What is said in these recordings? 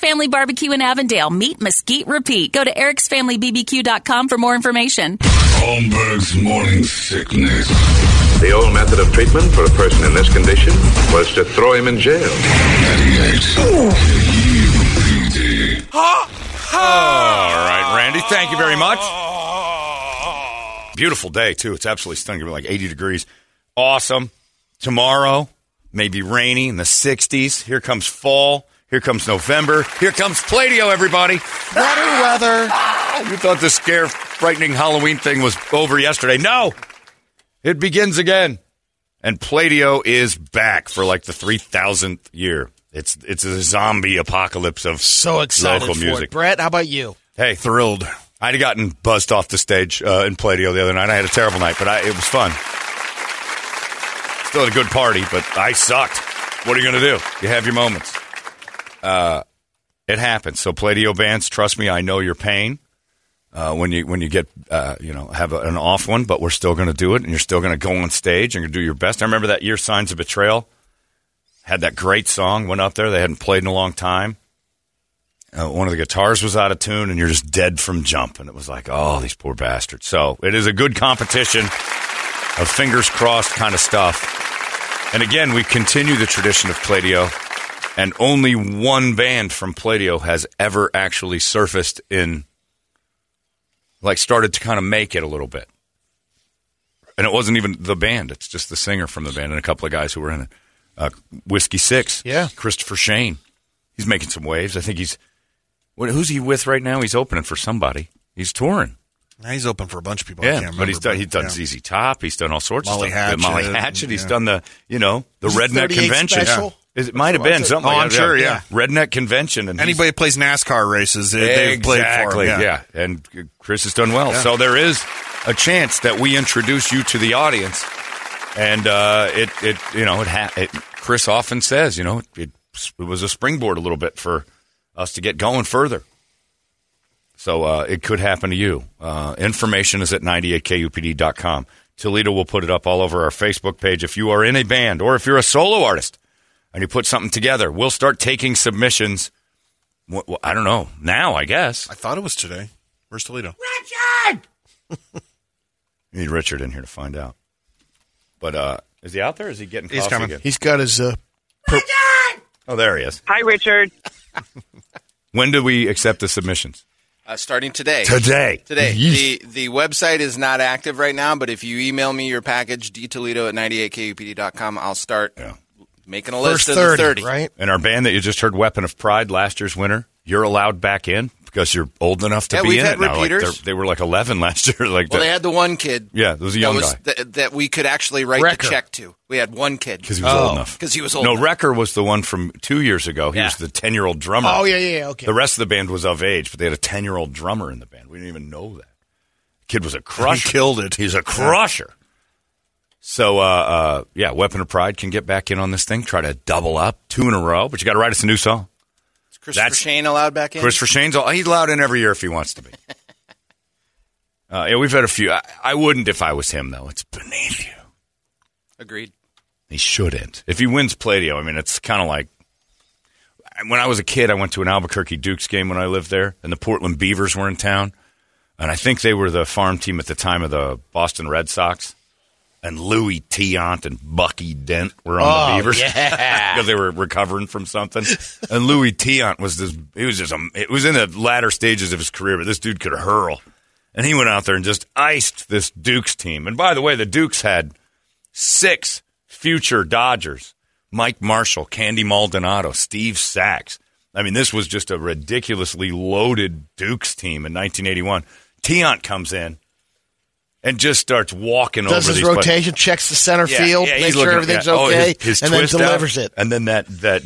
Family Barbecue in Avondale. Meet, mesquite, repeat. Go to ericsfamilybbq.com for more information. Holmberg's Morning Sickness. The old method of treatment for a person in this condition was to throw him in jail. 98 KUPD. All right, Randy, thank you very much. Beautiful day, too. It's absolutely stunning. Like 80 degrees. Awesome. Tomorrow, maybe rainy in the 60s. Here comes fall. Here comes November. Here comes Plaidio, everybody. Better weather. You thought the scare, frightening Halloween thing was over yesterday. No. It begins again. And Plaidio is back for like the 3,000th year. It's a zombie apocalypse of so excited local music. For it. Brett, how about you? Hey, thrilled. I'd gotten buzzed off the stage in Plaidio the other night. I had a terrible night, but it was fun. Still had a good party, but I sucked. What are you going to do? You have your moments. It happens. So Plaidio bands, trust me, I know your pain when you get, have an off one, but we're still going to do it, and you're still going to go on stage and do your best. I remember that year, Signs of Betrayal, had that great song, went up there. They hadn't played in a long time. One of the guitars was out of tune, and you're just dead from jump. And it was like, oh, these poor bastards. So it is a good competition of fingers crossed kind of stuff. And again, we continue the tradition of Plaidio. And only one band from Plaidio has ever actually surfaced in, like, started to kind of make it a little bit. And it wasn't even the band. It's just the singer from the band and a couple of guys who were in it. Whiskey Six. Yeah. Christopher Shane. He's making some waves. I think who's he with right now? He's opening for somebody. He's touring. He's open for a bunch of people. Yeah, I can't remember, but he's done ZZ Top. He's done all sorts of stuff. Molly Hatchet. He's done the Redneck Convention. Yeah. It might have been something. Oh, I'm sure. Yeah. Redneck Convention. And anybody who plays NASCAR races, they've played for him. Yeah. And Chris has done well. Yeah. So there is a chance that we introduce you to the audience. And Chris often says, it was a springboard a little bit for us to get going further. So it could happen to you. Information is at 98kupd.com. Toledo will put it up all over our Facebook page. If you are in a band or if you're a solo artist and you put something together, we'll start taking submissions. Well, I don't know. Now, I guess. I thought it was today. Where's Toledo? Richard! You need Richard in here to find out. But is he out there? Is he getting coffee? He's coming. Again? He's got his... Richard! Oh, there he is. Hi, Richard. When do we accept the submissions? Starting today. Today. The website is not active right now, but if you email me your package, dtoledo at 98kupd.com, I'll start making a list of the 30. Right? And our band that you just heard, Weapon of Pride, last year's winner, you're allowed back in because you're old enough to be in it now. Like, they were like 11 last year. They had the one kid. Yeah, there was a young guy. That we could actually write the check to. We had one kid. Because he was old enough. No, Wrecker was the one from 2 years ago. He was the 10-year-old drummer. Oh, yeah, okay. The rest of the band was of age, but they had a 10-year-old drummer in the band. We didn't even know that. Kid was a crusher. He killed it. He's a crusher. So, Weapon of Pride can get back in on this thing. Try to double up. 2 in a row. But you got to write us a new song. Christopher Shane allowed back in? Christopher Shane's he's allowed in every year if he wants to be. We've had a few. I wouldn't if I was him, though. It's beneath you. Agreed. He shouldn't. If he wins Plaidio, I mean, it's kind of like when I was a kid, I went to an Albuquerque Dukes game when I lived there, and the Portland Beavers were in town. And I think they were the farm team at the time of the Boston Red Sox. And Luis Tiant and Bucky Dent were on the Beavers because they were recovering from something. And Luis Tiant was this. He was just. It was in the latter stages of his career, but this dude could hurl. And he went out there and just iced this Dukes team. And by the way, the Dukes had 6 future Dodgers: Mike Marshall, Candy Maldonado, Steve Sachs. I mean, this was just a ridiculously loaded Dukes team in 1981. Tiant comes in. And just starts walking over these. Does his rotation, checks the center field, makes sure everything's okay, and then delivers it. And then that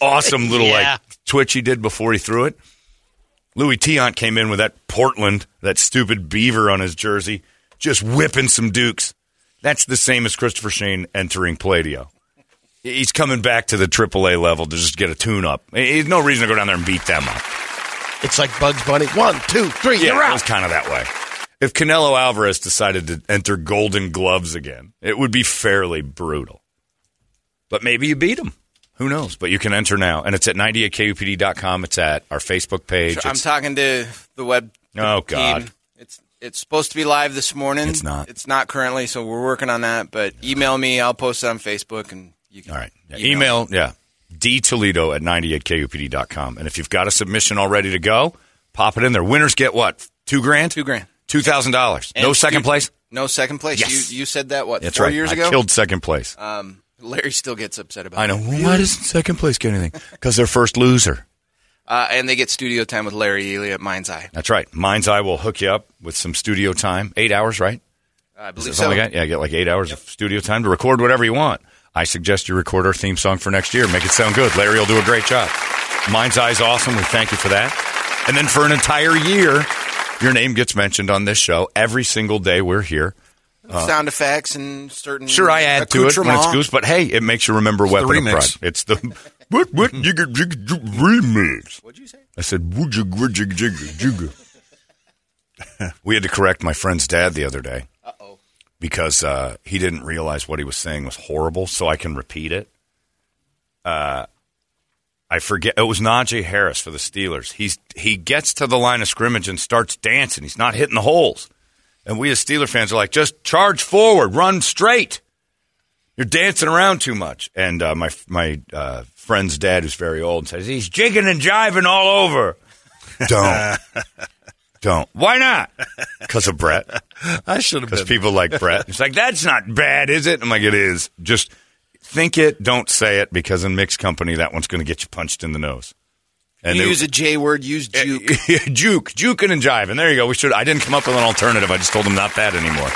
awesome little like twitch he did before he threw it. Luis Tiant came in with that Portland, that stupid beaver on his jersey, just whipping some Dukes. That's the same as Christopher Shane entering Plaidio. He's coming back to the AAA level to just get a tune-up. There's no reason to go down there and beat them up. It's like Bugs Bunny. 1, 2, 3, you're out. It was kind of that way. If Canelo Alvarez decided to enter Golden Gloves again, it would be fairly brutal. But maybe you beat him. Who knows? But you can enter now. And it's at 98kupd.com. It's at our Facebook page. Sure, I'm talking to the web team. It's supposed to be live this morning. It's not. It's not currently, so we're working on that. But email me. I'll post it on Facebook. And you can. All right. Yeah, email dtoledo at 98kupd.com. And if you've got a submission all ready to go, pop it in there. Winners get what? $2,000? $2,000. $2,000. No second place? No second place. Yes. You said that, what, That's 4 right. years ago? I killed second place. Larry still gets upset about it. I know. That. Why doesn't second place get anything? Because they're first loser. And they get studio time with Larry Ely at Mind's Eye. That's right. Mind's Eye will hook you up with some studio time. 8 hours, right? I believe so. Like yeah, get like 8 hours of studio time to record whatever you want. I suggest you record our theme song for next year. Make it sound good. Larry will do a great job. Mind's Eye's awesome. We thank you for that. And then for an entire year... your name gets mentioned on this show every single day we're here. Sound effects and certain... Sure, I add to it when it's goose, but hey, it makes you remember Weapon of Pride. It's the... What? Remix. What'd you say? I said, jigga. We had to correct my friend's dad the other day. Uh-oh. Because he didn't realize what he was saying was horrible, so I can repeat it. I forget. It was Najee Harris for the Steelers. He gets to the line of scrimmage and starts dancing. He's not hitting the holes. And we as Steeler fans are like, just charge forward. Run straight. You're dancing around too much. And my friend's dad, who's very old, says, he's jigging and jiving all over. Don't. Don't. Why not? Because of Brett. I should have been. Because people like Brett. It's like, that's not bad, is it? I'm like, it is. Just... think it, don't say it, because in mixed company, that one's going to get you punched in the nose. And you use a J word, use juke. Juking and jiving. There you go. I didn't come up with an alternative. I just told him not that anymore.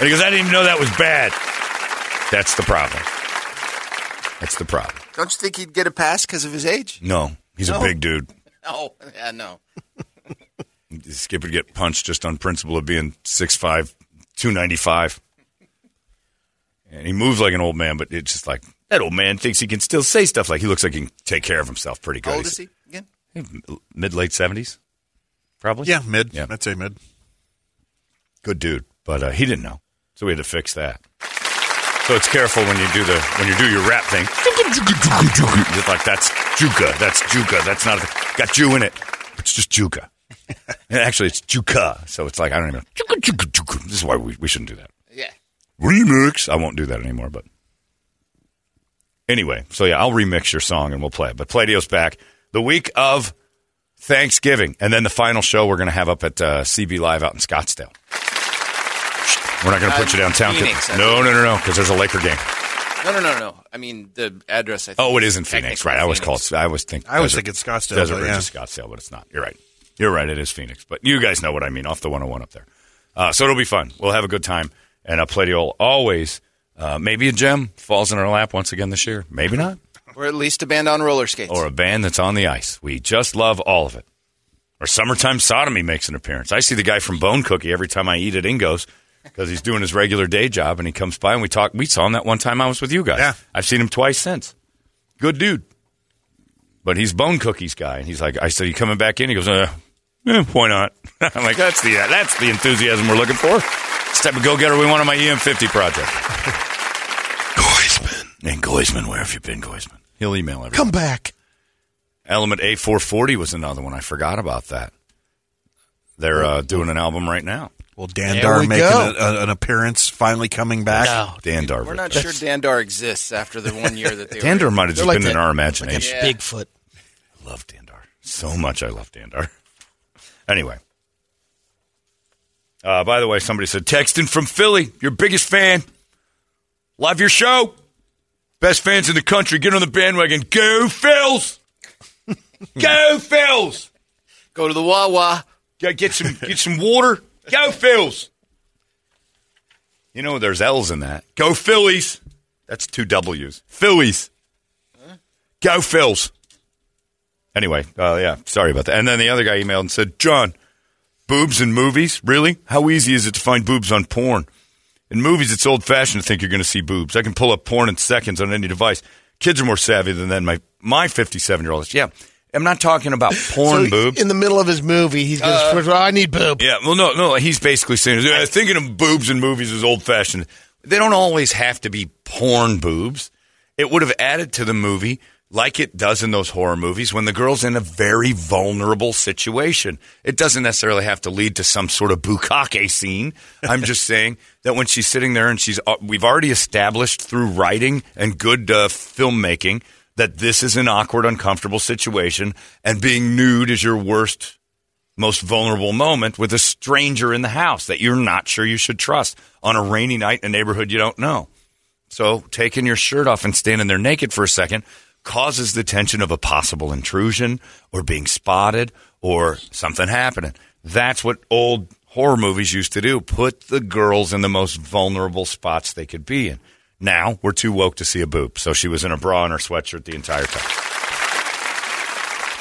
And he goes, I didn't even know that was bad. That's the problem. That's the problem. Don't you think he'd get a pass because of his age? No. He's a big dude. Oh, yeah, no. Skip would get punched just on principle of being 6'5", 295. And he moves like an old man, but it's just like, that old man thinks he can still say stuff like he looks like he can take care of himself pretty good. How old is he again? Mid-late 70s, probably. Yeah, mid. Yeah. I'd say mid. Good dude, but he didn't know, so we had to fix that. So it's careful when you do your rap thing. You're like, that's Juka, that's Juka, that's not got Jew in it. It's just Juka. And actually, it's Juka, so it's like, I don't even know. This is why we shouldn't do that. Remix. I won't do that anymore, but anyway. So, I'll remix your song and we'll play it. But Plaidio's back the week of Thanksgiving. And then the final show we're going to have up at CB Live out in Scottsdale. We're not going to put you downtown. Phoenix, no, because there's a Laker game. No. I mean, the address, I think. Oh, it is in Phoenix, right. I always think it's Scottsdale. Desert Ridge is Scottsdale, but it's not. You're right. It is Phoenix. But you guys know what I mean off the 101 up there. So it'll be fun. We'll have a good time. And Plaidio will always, maybe a gem falls in our lap once again this year. Maybe not. Or at least a band on roller skates. Or a band that's on the ice. We just love all of it. Or Summertime Sodomy makes an appearance. I see the guy from Bone Cookie every time I eat at Ingo's because he's doing his regular day job and he comes by and we talk. We saw him that one time I was with you guys. Yeah. I've seen him twice since. Good dude. But he's Bone Cookie's guy. And he's like, I said, you coming back in? He goes, why not? I'm like, that's the enthusiasm we're looking for. It's the type of go-getter we want on my EM50 project. Goisman. And Goisman, where have you been, Goisman? He'll email everyone. Come back. Element A440 was another one. I forgot about that. They're doing an album right now. Well, Dandar making an appearance, finally coming back. No, Dandar. We're not sure Dandar exists after the 1 year that they Dandar might have just been in our imagination. Like Bigfoot. I love Dandar. So much I love Dandar. Anyway. By the way, somebody said, texting from Philly, your biggest fan. Love your show. Best fans in the country. Get on the bandwagon. Go Phils. Go Phils. Go to the Wawa. Go get some water. Go Phils. You know there's L's in that. Go Phillies. That's two W's. Phillies. Huh? Go Phils. Anyway, yeah, sorry about that. And then the other guy emailed and said, John, boobs in movies? Really? How easy is it to find boobs on porn? In movies, it's old-fashioned to think you're going to see boobs. I can pull up porn in seconds on any device. Kids are more savvy than then. My 57-year-old is, yeah. I'm not talking about porn boobs. In the middle of his movie, he's going to switch, I need boobs. Yeah, well, no, he's basically saying, thinking of boobs in movies is old-fashioned. They don't always have to be porn boobs. It would have added to the movie like it does in those horror movies when the girl's in a very vulnerable situation. It doesn't necessarily have to lead to some sort of bukkake scene. I'm just saying that when she's sitting there and we've already established through writing and good filmmaking – that this is an awkward, uncomfortable situation, and being nude is your worst, most vulnerable moment with a stranger in the house that you're not sure you should trust on a rainy night in a neighborhood you don't know. So taking your shirt off and standing there naked for a second causes the tension of a possible intrusion or being spotted or something happening. That's what old horror movies used to do, put the girls in the most vulnerable spots they could be in. Now, we're too woke to see a boob. So she was in a bra and her sweatshirt the entire time.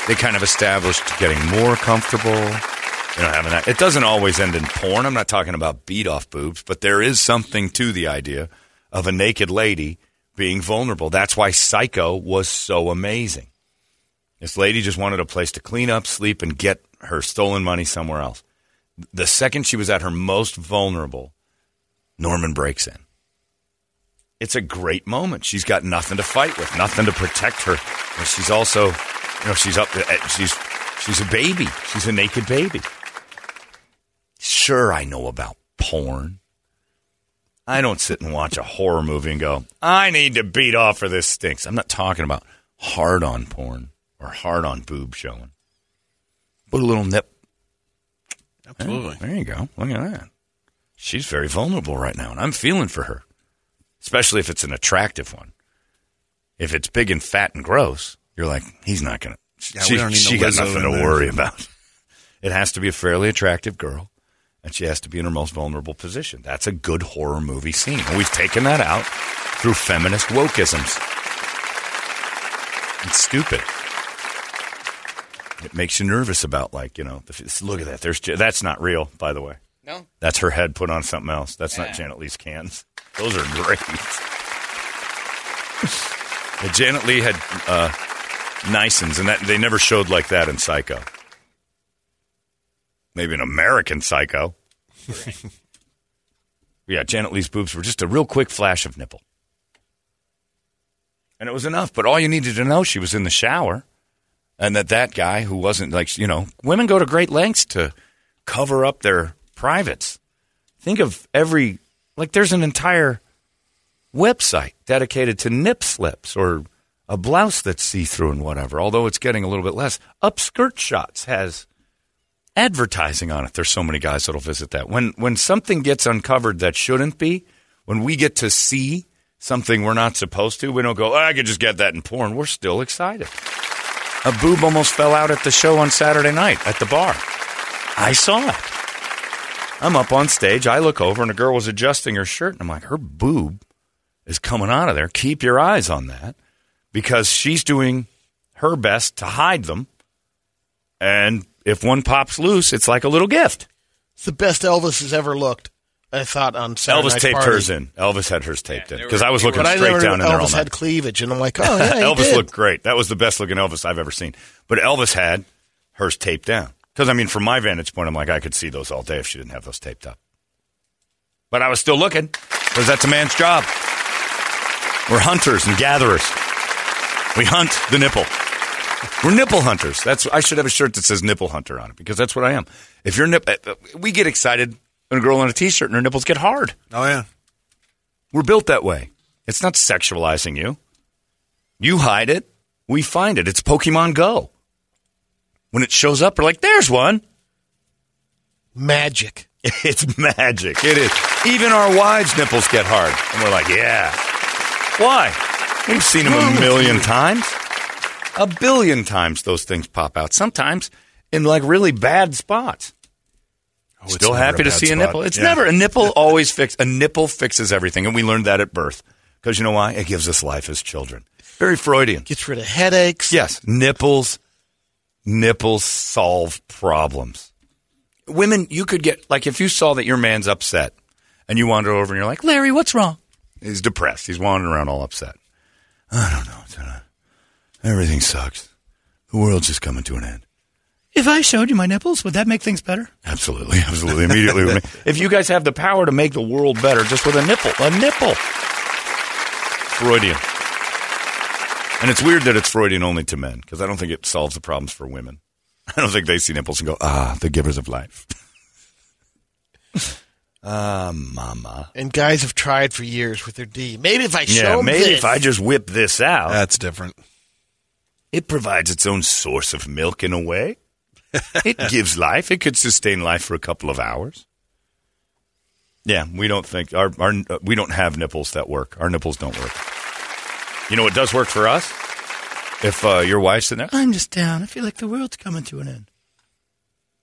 They kind of established getting more comfortable. Having that. It doesn't always end in porn. I'm not talking about beat-off boobs, but there is something to the idea of a naked lady being vulnerable. That's why Psycho was so amazing. This lady just wanted a place to clean up, sleep, and get her stolen money somewhere else. The second she was at her most vulnerable, Norman breaks in. It's a great moment. She's got nothing to fight with, nothing to protect her. And she's also, she's up. She's a baby. She's a naked baby. Sure, I know about porn. I don't sit and watch a horror movie and go, I need to beat off or this stinks. I'm not talking about hard-on porn or hard-on boob showing. Put a little nip. Absolutely. There you go. Look at that. She's very vulnerable right now, and I'm feeling for her. Especially if it's an attractive one. If it's big and fat and gross, you're like, he's not going to. Yeah, she got nothing to worry about. It has to be a fairly attractive girl, and she has to be in her most vulnerable position. That's a good horror movie scene. And we've taken that out through feminist wokeisms. It's stupid. It makes you nervous about, look at that. That's not real, by the way. No. That's her head put on something else. That's not Janet Leigh's cans. Those are great. Well, Janet Leigh had Nisons, and they never showed like that in Psycho. Maybe an American Psycho. Yeah, Janet Leigh's boobs were just a real quick flash of nipple. And it was enough, but all you needed to know, she was in the shower, and that guy who wasn't women go to great lengths to cover up their privates. Think of every... there's an entire website dedicated to nip slips or a blouse that's see-through and whatever, although it's getting a little bit less. Upskirt Shots has advertising on it. There's so many guys that'll visit that. When something gets uncovered that shouldn't be, when we get to see something we're not supposed to, we don't go, I could just get that in porn. We're still excited. A boob almost fell out at the show on Saturday night at the bar. I saw it. I'm up on stage. I look over, and a girl was adjusting her shirt. And I'm like, her boob is coming out of there. Keep your eyes on that because she's doing her best to hide them. And if one pops loose, it's like a little gift. It's the best Elvis has ever looked, I thought, on Saturday Elvis Night taped Party. Hers in. Elvis had hers taped in because I was looking straight down in there all night. Elvis had cleavage, and I'm like, oh, yeah, Elvis looked great. That was the best-looking Elvis I've ever seen. But Elvis had hers taped down. Because, from my vantage point, I'm like, I could see those all day if she didn't have those taped up. But I was still looking, because that's a man's job. We're hunters and gatherers. We hunt the nipple. We're nipple hunters. I should have a shirt that says nipple hunter on it because that's what I am. If you're we get excited when a girl on a T-shirt and her nipples get hard. Oh, yeah. We're built that way. It's not sexualizing you. You hide it. We find it. It's Pokemon Go. When it shows up, we're like, there's one. Magic. It's magic. It is. Even our wives' nipples get hard. And we're like, yeah. Why? We've seen them a million times. A billion times those things pop out. Sometimes in like really bad spots. Oh, still happy to see a nipple. It's never. A nipple always fixes. A nipple fixes everything. And we learned that at birth. Because you know why? It gives us life as children. Very Freudian. Gets rid of headaches. Yes. Nipples solve problems. Women, you could get, like if you saw that your man's upset and you wander over and you're like, Larry, what's wrong? He's depressed. He's wandering around all upset. I don't know. Everything sucks. The world's just coming to an end. If I showed you my nipples, would that make things better? Absolutely. Absolutely. Immediately. With me. If you guys have the power to make the world better just with a nipple. A nipple. Freudian. And it's weird that it's Freudian only to men because I don't think it solves the problems for women. I don't think they see nipples and go, the givers of life. Mama. And guys have tried for years with their D. Maybe if I show them if I just whip this out. That's different. It provides its own source of milk in a way. It gives life. It could sustain life for a couple of hours. Yeah, we don't think we don't have nipples that work. Our nipples don't work. You know what does work for us? If your wife's in there, I'm just down. I feel like the world's coming to an end.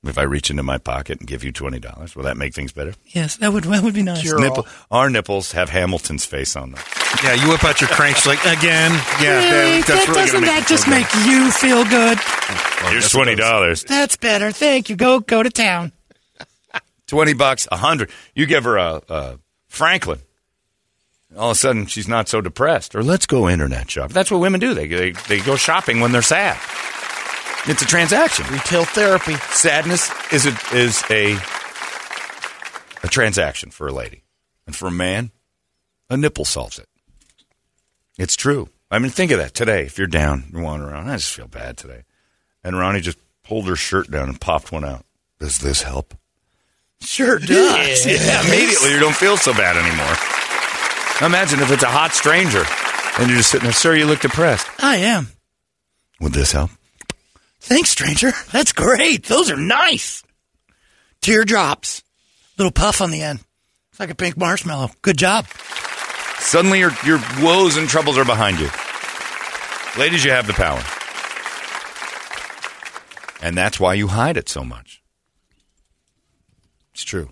If I reach into my pocket and give you $20, will that make things better? Yes, that would be nice. Sure. Our nipples have Hamilton's face on them. Yeah, you whip out your cranks like, again. Yeah, hey, that's really doesn't that just make you feel good? Well, here's $20. That's better. Thank you. Go to town. $20, $100. You give her a Franklin. All of a sudden, she's not so depressed. Or let's go internet shop. That's what women do. They go shopping when they're sad. It's a transaction. Retail therapy. Sadness is a transaction for a lady. And for a man, a nipple solves it. It's true. I mean, think of that today. If you're down and wandering around, I just feel bad today. And Ronnie just pulled her shirt down and popped one out. Does this help? Sure does. Yeah, immediately you don't feel so bad anymore. Imagine if it's a hot stranger and you're just sitting there, sir, you look depressed. I am. Would this help? Thanks, stranger. That's great. Those are nice. Teardrops. Little puff on the end. It's like a pink marshmallow. Good job. Suddenly your woes and troubles are behind you. Ladies, you have the power. And that's why you hide it so much. It's true.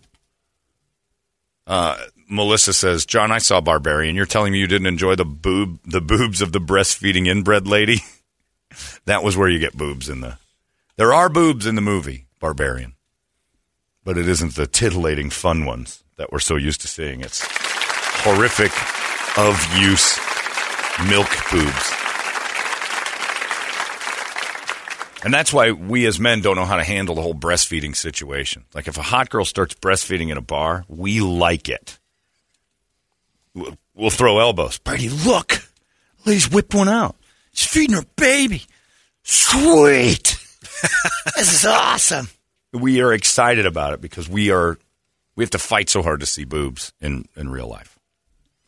Melissa says, John, I saw Barbarian. You're telling me you didn't enjoy the boobs of the breastfeeding inbred lady? That was where you get boobs in the... There are boobs in the movie, Barbarian. But it isn't the titillating fun ones that we're so used to seeing. It's horrific, of-use milk boobs. And that's why we as men don't know how to handle the whole breastfeeding situation. Like if a hot girl starts breastfeeding in a bar, we like it. We'll throw elbows. Brady, look. Lady's whipped one out. She's feeding her baby. Sweet. This is awesome. We are excited about it because we have to fight so hard to see boobs in real life.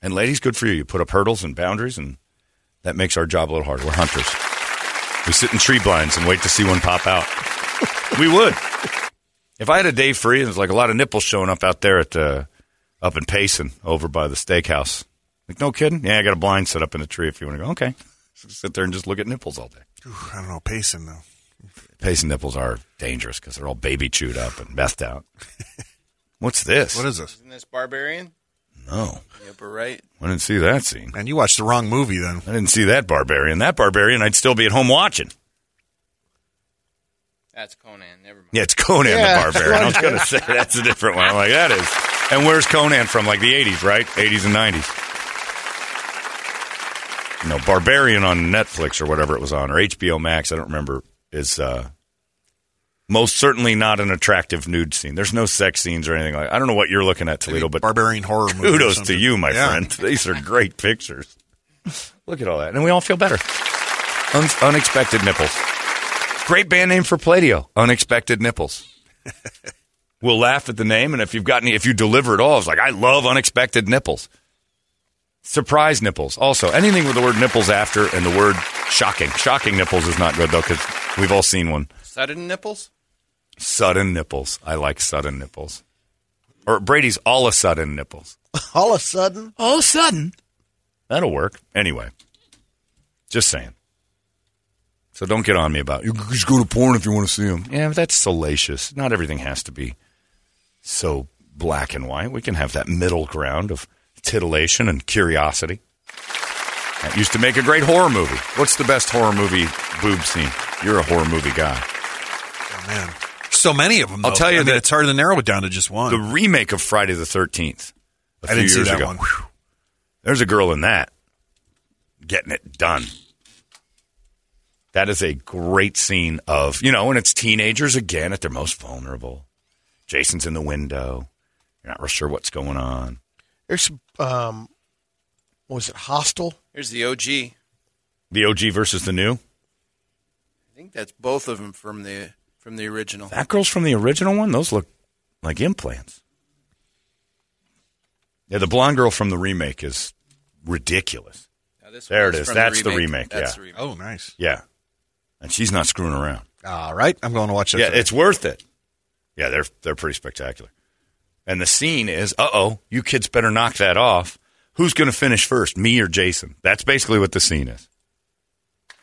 And ladies, good for you. You put up hurdles and boundaries, and that makes our job a little harder. We're hunters. We sit in tree blinds and wait to see one pop out. We would. If I had a day free, and there's like a lot of nipples showing up out there at up in Payson over by the steakhouse. Like, no kidding? Yeah, I got a blind set up in a tree if you want to go. Okay. Sit there and just look at nipples all day. Ooh, I don't know. Payson, though. Payson nipples are dangerous because they're all baby chewed up and messed out. What's this? What is this? Isn't this Barbarian? No. The upper right. I didn't see that scene. Man, you watched the wrong movie then. I didn't see that Barbarian. That Barbarian, I'd still be at home watching. That's Conan. Never mind. Yeah, it's Conan the Barbarian. I was going to say that's a different one. I'm like, that is. And where's Conan from? Like the 80s, right? 80s and 90s. No, Barbarian on Netflix or whatever it was on, or HBO Max, I don't remember, is most certainly not an attractive nude scene. There's no sex scenes or anything like that. I don't know what you're looking at, Toledo, but Barbarian horror movie. Kudos to you, my friend. These are great pictures. Look at all that. And we all feel better. Unexpected nipples. Great band name for Plaidio, Unexpected Nipples. We'll laugh at the name, and if you've got any, if you deliver it all, it's like, I love Unexpected Nipples. Surprise nipples. Also, anything with the word nipples after and the word shocking. Shocking nipples is not good, though, because we've all seen one. Sudden nipples? Sudden nipples. I like sudden nipples. Or Brady's all of a sudden nipples. All of a sudden? All of a sudden. That'll work. Anyway, just saying. So don't get on me about, you just go to porn if you want to see them. Yeah, but that's salacious. Not everything has to be so black and white. We can have that middle ground of titillation and curiosity. That used to make a great horror movie. What's the best horror movie boob scene? You're a horror movie guy. Oh, man. So many of them, though. I'll tell you that it's hard to narrow it down to just one. The remake of Friday the 13th. I didn't see that one. Whew, there's a girl in that getting it done. That is a great scene of, you know, and it's teenagers again at their most vulnerable. Jason's in the window. You're not real sure what's going on. There's, what was it, Hostel? Here's the OG. The OG versus the new? I think that's both of them from the original. That girl's from the original one? Those look like implants. Yeah, the blonde girl from the remake is ridiculous. Now this one there it is. That's the remake. That's the remake. Oh, nice. Yeah. And she's not screwing around. All right. I'm going to watch that. Yeah, it's worth it. Yeah, they're pretty spectacular. And the scene is, uh-oh, you kids better knock that off. Who's going to finish first, me or Jason? That's basically what the scene is.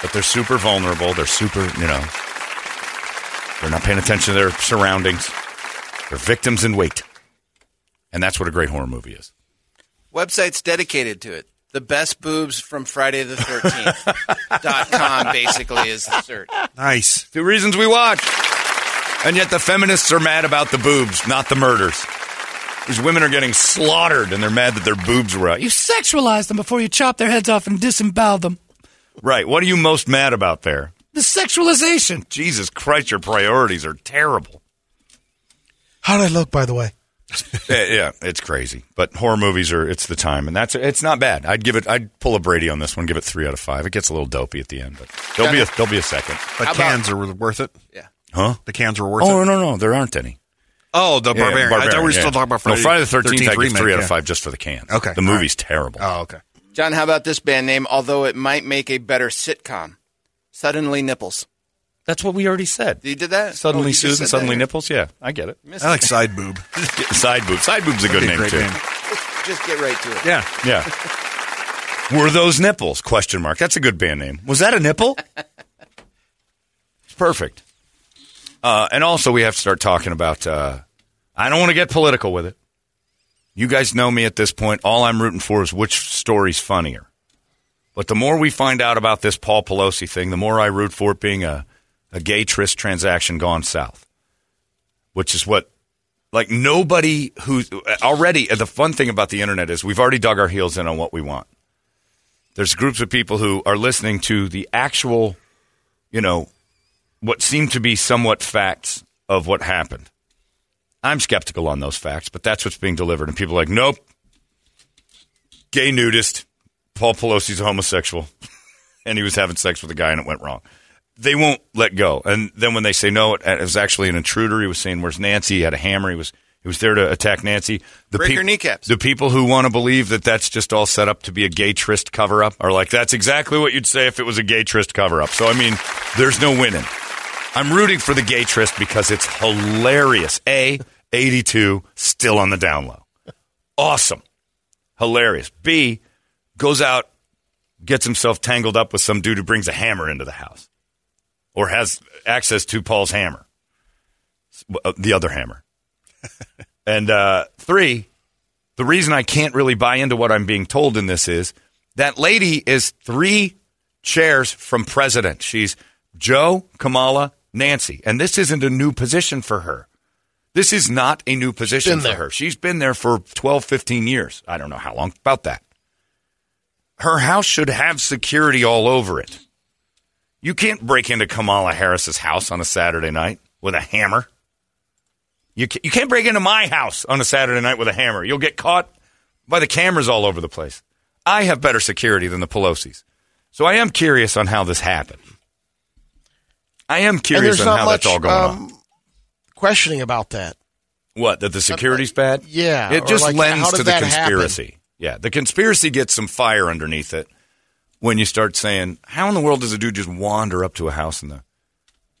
But they're super vulnerable. They're super, you know, they're not paying attention to their surroundings. They're victims in wait. And that's what a great horror movie is. Websites dedicated to it. The best boobs from Friday the 13th.com basically is the search. Nice. Two reasons we watch. And yet the feminists are mad about the boobs, not the murders. These women are getting slaughtered, and they're mad that their boobs were out. You sexualized them before you chopped their heads off and disemboweled them. Right. What are you most mad about there? The sexualization. Jesus Christ, your priorities are terrible. How'd I look, by the way? Yeah, it's crazy. But horror movies are, it's the time. And it's not bad. I'd pull a Brady on this one, give it 3 out of 5. It gets a little dopey at the end, but there'll be a second. But cans are worth it? Yeah. Huh? The cans were worth it? Oh, no, there aren't any. Oh, the Barbarian. Barbarian. I thought we were still talking about Friday. No, Friday the 13th, I give 3 out of 5 just for the cans. Okay. The movie's terrible. Oh, okay. John, how about this band name, although it might make a better sitcom? Suddenly Nipples. That's what we already said. You did that? Suddenly Susan, Suddenly Nipples? Yeah, I get it. I like Side Boob. Side Boob. Side Boob's a good name, too. Just get right to it. Yeah. Were those nipples? Question mark. That's a good band name. Was that a nipple? It's perfect. And also, we have to start talking about, I don't want to get political with it. You guys know me at this point. All I'm rooting for is which story's funnier. But the more we find out about this Paul Pelosi thing, the more I root for it being a gay tryst transaction gone south. Which is what, like, nobody who's already, the fun thing about the internet is we've already dug our heels in on what we want. There's groups of people who are listening to the actual, you know, what seem to be somewhat facts of what happened. I'm skeptical on those facts, but that's what's being delivered. And people are like, nope, gay nudist, Paul Pelosi's a homosexual, and he was having sex with a guy and it went wrong. They won't let go. And then when they say no, it was actually an intruder. He was saying, where's Nancy? He had a hammer. He was there to attack Nancy. Break your kneecaps. The people who want to believe that that's just all set up to be a gay tryst cover-up are like, that's exactly what you'd say if it was a gay tryst cover-up. So, I mean, there's no winning. I'm rooting for the gay tryst because it's hilarious. 82, still on the down low. Awesome. Hilarious. B, goes out, gets himself tangled up with some dude who brings a hammer into the house. Or has access to Paul's hammer. The other hammer. And 3, the reason I can't really buy into what I'm being told in this is that lady is 3 chairs from president. She's Joe, Kamala, Nancy. And this isn't a new position for her. This is not a new position for her. She's been there for 12, 15 years. I don't know how long, about that. Her house should have security all over it. You can't break into Kamala Harris's house on a Saturday night with a hammer. You can't break into my house on a Saturday night with a hammer. You'll get caught by the cameras all over the place. I have better security than the Pelosi's. So I am curious on how this happened. I am curious on how that's all going on. Questioning about that. What, that the security's bad? Yeah. It just lends to the conspiracy. Happen? Yeah, the conspiracy gets some fire underneath it when you start saying, how in the world does a dude just wander up to a house in the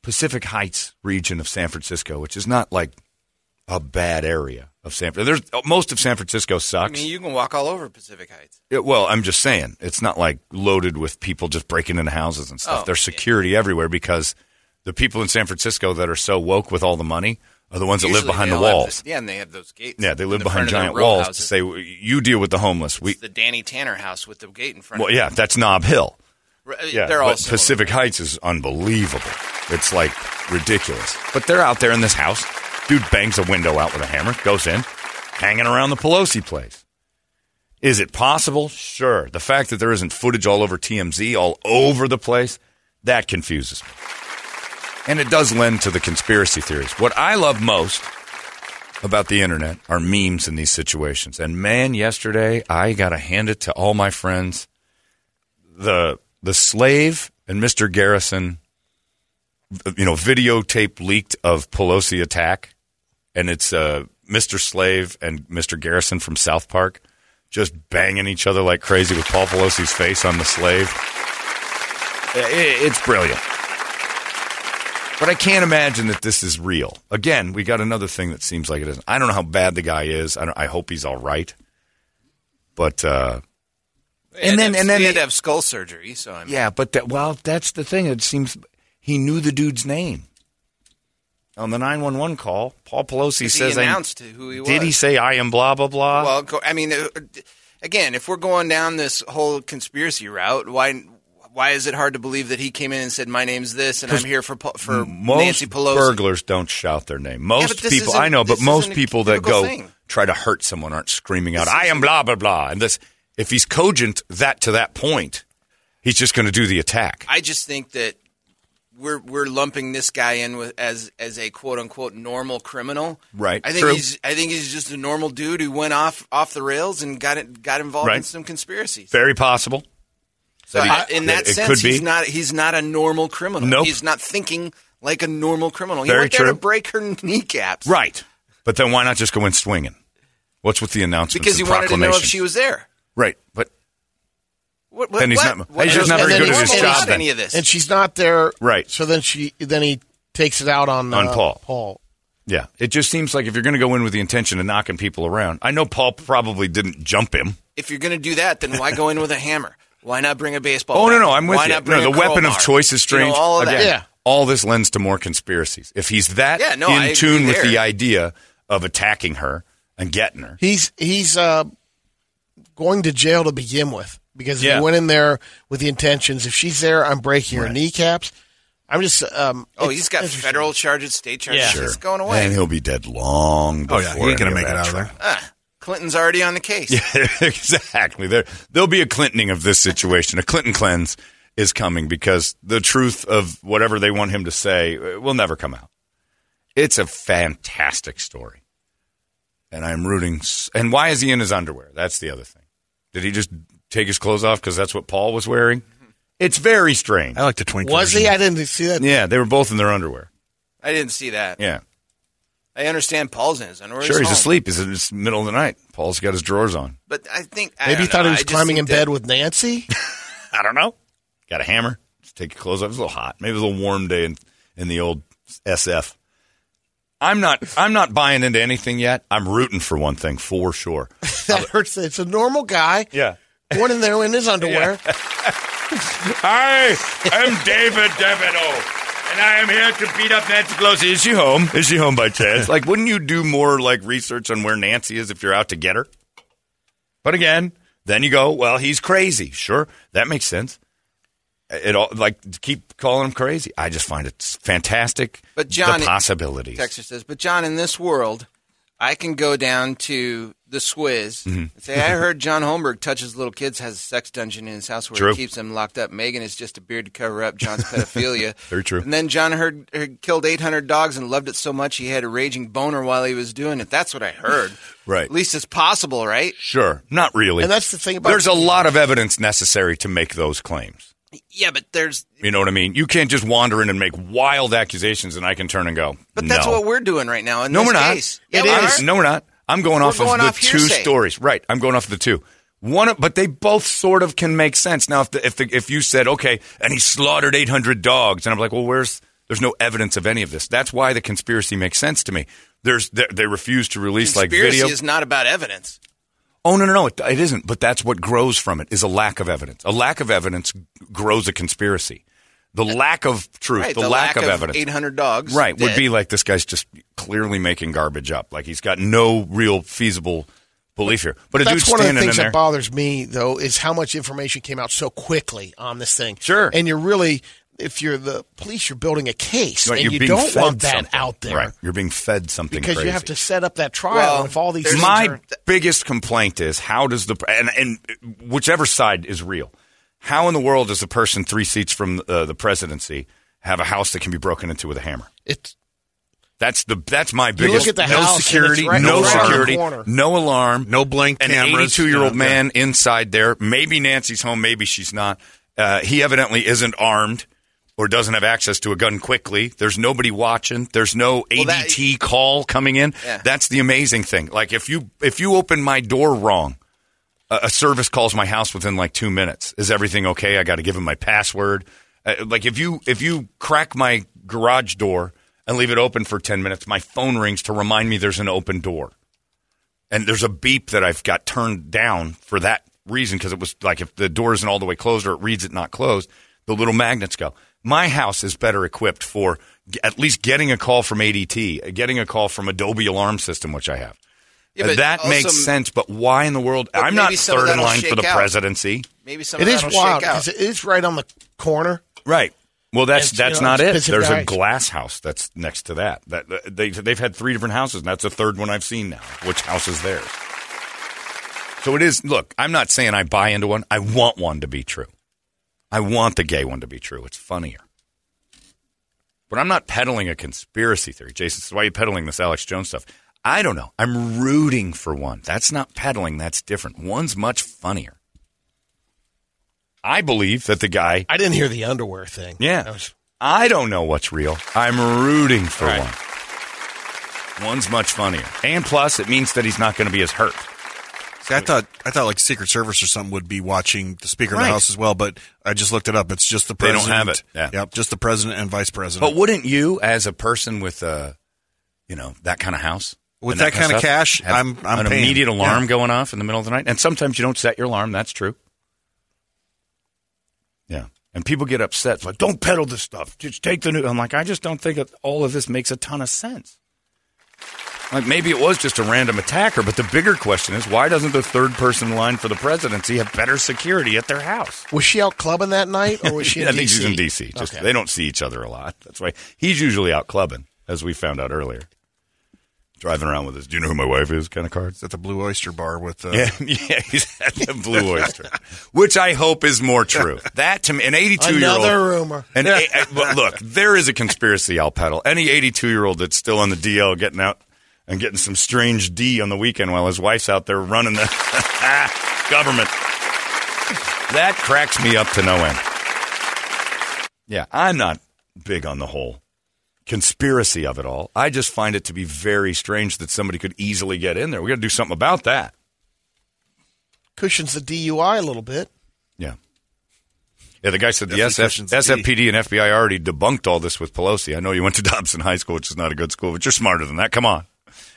Pacific Heights region of San Francisco, which is not like a bad area of San Francisco. Most of San Francisco sucks. I mean, you can walk all over Pacific Heights. Well, I'm just saying. It's not like loaded with people just breaking into houses and stuff. There's security everywhere because the people in San Francisco that are so woke with all the money are the ones that live behind the walls. And they have those gates. Yeah, they live behind giant walls to say, you deal with the homeless. It's the Danny Tanner house with the gate in front of it. Well, yeah, that's Nob Hill. Yeah, but Pacific Heights is unbelievable. It's like ridiculous. But they're out there in this house. Dude bangs a window out with a hammer, goes in, hanging around the Pelosi place. Is it possible? Sure. The fact that there isn't footage all over TMZ, all over the place, that confuses me. And it does lend to the conspiracy theories. What I love most about the internet are memes in these situations. And man, yesterday, I got to hand it to all my friends. The Slave and Mr. Garrison, you know, videotape leaked of Pelosi attack. And it's Mr. Slave and Mr. Garrison from South Park just banging each other like crazy with Paul Pelosi's face on the Slave. It's brilliant. But I can't imagine that this is real. Again, we got another thing that seems like it isn't. I don't know how bad the guy is. I hope he's all right. But he had to have skull surgery. So I mean. Yeah, but that's the thing. It seems he knew the dude's name on the 911 call. Paul Pelosi says he announced who he was. Did he say I am blah blah blah? Well, I mean, again, if we're going down this whole conspiracy route, why is it hard to believe that he came in and said, my name's this, and I'm here for Nancy Pelosi? Most burglars don't shout their name. Most people, I know, but most people that go try to hurt someone aren't screaming out, I am blah, blah, blah. And this, if he's cogent to that point, he's just going to do the attack. I just think that we're lumping this guy in with, as a quote-unquote normal criminal. Right, I think he's just a normal dude who went off the rails and got involved in some conspiracies. Very possible. He's not a normal criminal. Nope. He's not thinking like a normal criminal. He went there to break her kneecaps. Right. But then why not just go in swinging? What's with the announcements? Because he wanted to know if she was there. Right. But then he's not very good at his job. Any of this. And she's not there. Right. So then he takes it out on Paul. Yeah. It just seems like if you're going to go in with the intention of knocking people around, I know Paul probably didn't jump him. If you're going to do that, then why go in with a hammer? Why not bring a baseball? Oh, no, I'm with you. No, the weapon of choice is strange. You know, all of that. Again, yeah. All this lends to more conspiracies. If he's that in tune with the idea of attacking her and getting her. He's going to jail to begin with because he went in there with the intentions. If she's there, I'm breaking her kneecaps. I'm just he's got federal charges, state charges. Yeah. Sure. It's going away. And he'll be dead long before he ain't going to make it out of there. Clinton's already on the case. Yeah, exactly. There'll be a Clintoning of this situation. A Clinton cleanse is coming because the truth of whatever they want him to say will never come out. It's a fantastic story. And I'm rooting. And why is he in his underwear? That's the other thing. Did he just take his clothes off because that's what Paul was wearing? It's very strange. I like the twink. Was he? I didn't see that. Yeah, they were both in their underwear. I didn't see that. Yeah. I understand Paul's in his underwear. Sure, he's asleep. He's in the middle of the night. Paul's got his drawers on. But I think he thought he was climbing in bed with Nancy. I don't know. Got a hammer. Just take your clothes off. It's a little hot. Maybe it was a little warm day in the old SF. I'm not buying into anything yet. I'm rooting for one thing for sure. That hurts. It's a normal guy. Yeah. One in there in his underwear. Yeah. I am David Devino. And I am here to beat up Nancy Pelosi. Is she home? Is she home by chance? Like, wouldn't you do more, like, research on where Nancy is if you're out to get her? But again, then you go, well, he's crazy. Sure, that makes sense. It all, like, to keep calling them crazy. I just find it fantastic. But John, the possibilities. Texter says, but John, in this world, I can go down to the Swizz and say, I heard John Holmberg touches little kids, has a sex dungeon in his house where he keeps them locked up. Megan is just a beard to cover up John's pedophilia. Very true. And then John heard killed 800 dogs and loved it so much he had a raging boner while he was doing it. That's what I heard. Right. At least it's possible, right? Sure. Not really. And that's the thing about There's a lot of evidence necessary to make those claims. Yeah, but there's... You know what I mean? You can't just wander in and make wild accusations and I can turn and go, But that's what we're doing right now in this case. No, we're not. Yeah, it is. No, we're not. I'm going off of the two stories. Right. I'm going off of the two. But they both sort of can make sense. Now, if you said, okay, and he slaughtered 800 dogs, and I'm like, well, there's no evidence of any of this. That's why the conspiracy makes sense to me. They refuse to release like video. Conspiracy is not about evidence. Oh, no, it isn't. But that's what grows from it is a lack of evidence. A lack of evidence grows a conspiracy. The lack of truth, right, the lack of evidence. 800 dogs. Right, would be like this guy's just clearly making garbage up. Like he's got no real feasible belief here. But that's one of the things that bothers me, though, is how much information came out so quickly on this thing. Sure. And you're really... If you're the police, you're building a case, and you don't want that out there. Right. You're being fed something because crazy. You have to set up that trial. Well, if all these biggest complaint is how does the and whichever side is real, how in the world does the person 3 seats from the presidency have a house that can be broken into with a hammer? That's my biggest. You look at the house, security, right, no security, no alarm, no blank cameras. An 82-year-old man inside there. Maybe Nancy's home. Maybe she's not. He evidently isn't armed. Or doesn't have access to a gun quickly. There's nobody watching. There's no ADT call coming in. Yeah. That's the amazing thing. Like if you open my door wrong, a service calls my house within like 2 minutes. Is everything okay? I got to give him my password. Like if you crack my garage door and leave it open for 10 minutes, my phone rings to remind me there's an open door, and there's a beep that I've got turned down for that reason because it was like if the door isn't all the way closed or it reads it not closed, the little magnets go. My house is better equipped for at least getting a call from ADT, getting a call from Adobe Alarm System, which I have. Yeah, that makes sense, but why in the world? I'm not third in line for the presidency. Maybe some of that will shake out. It is wild because it is right on the corner. Right. Well, that's not it. There's a glass house that's next to that. They've had 3 different houses, and that's the 3rd one I've seen now. Which house is theirs? So it is. Look, I'm not saying I buy into one. I want one to be true. I want the gay one to be true. It's funnier. But I'm not peddling a conspiracy theory. Jason says, why are you peddling this Alex Jones stuff? I don't know. I'm rooting for one. That's not peddling. That's different. One's much funnier. I believe that the guy... I didn't hear the underwear thing. Yeah. I don't know what's real. I'm rooting for one. One's much funnier. And plus, it means that he's not going to be as hurt. See, I thought like Secret Service or something would be watching the Speaker of the House as well, but I just looked it up. It's just the president. They don't have it. Yeah. Yep, just the president and vice president. But wouldn't you, as a person with that kind of house, with that kind of stuff, cash, have I'm an paying. Immediate alarm going off in the middle of the night? And sometimes you don't set your alarm. That's true. Yeah, and people get upset. It's like, don't peddle this stuff. Just take the news. I'm like, I just don't think that all of this makes a ton of sense. Like maybe it was just a random attacker, but the bigger question is why doesn't the 3rd person in line for the presidency have better security at their house? Was she out clubbing that night, or was she? In I think she's in D.C. Just, they don't see each other a lot. That's why he's usually out clubbing, as we found out earlier. Driving around with his "Do you know who my wife is?" kind of cards. At the Blue Oyster Bar with yeah, he's at the Blue Oyster, which I hope is more true. That to me, an 82-year-old another rumor. And but look, there is a conspiracy. I'll peddle any 82-year-old that's still on the DL getting out. And getting some strange D on the weekend while his wife's out there running the government. That cracks me up to no end. Yeah, I'm not big on the whole conspiracy of it all. I just find it to be very strange that somebody could easily get in there. We got to do something about that. Cushions the DUI a little bit. Yeah. Yeah, the guy said SFPD and FBI already debunked all this with Pelosi. I know you went to Dobson High School, which is not a good school, but you're smarter than that. Come on.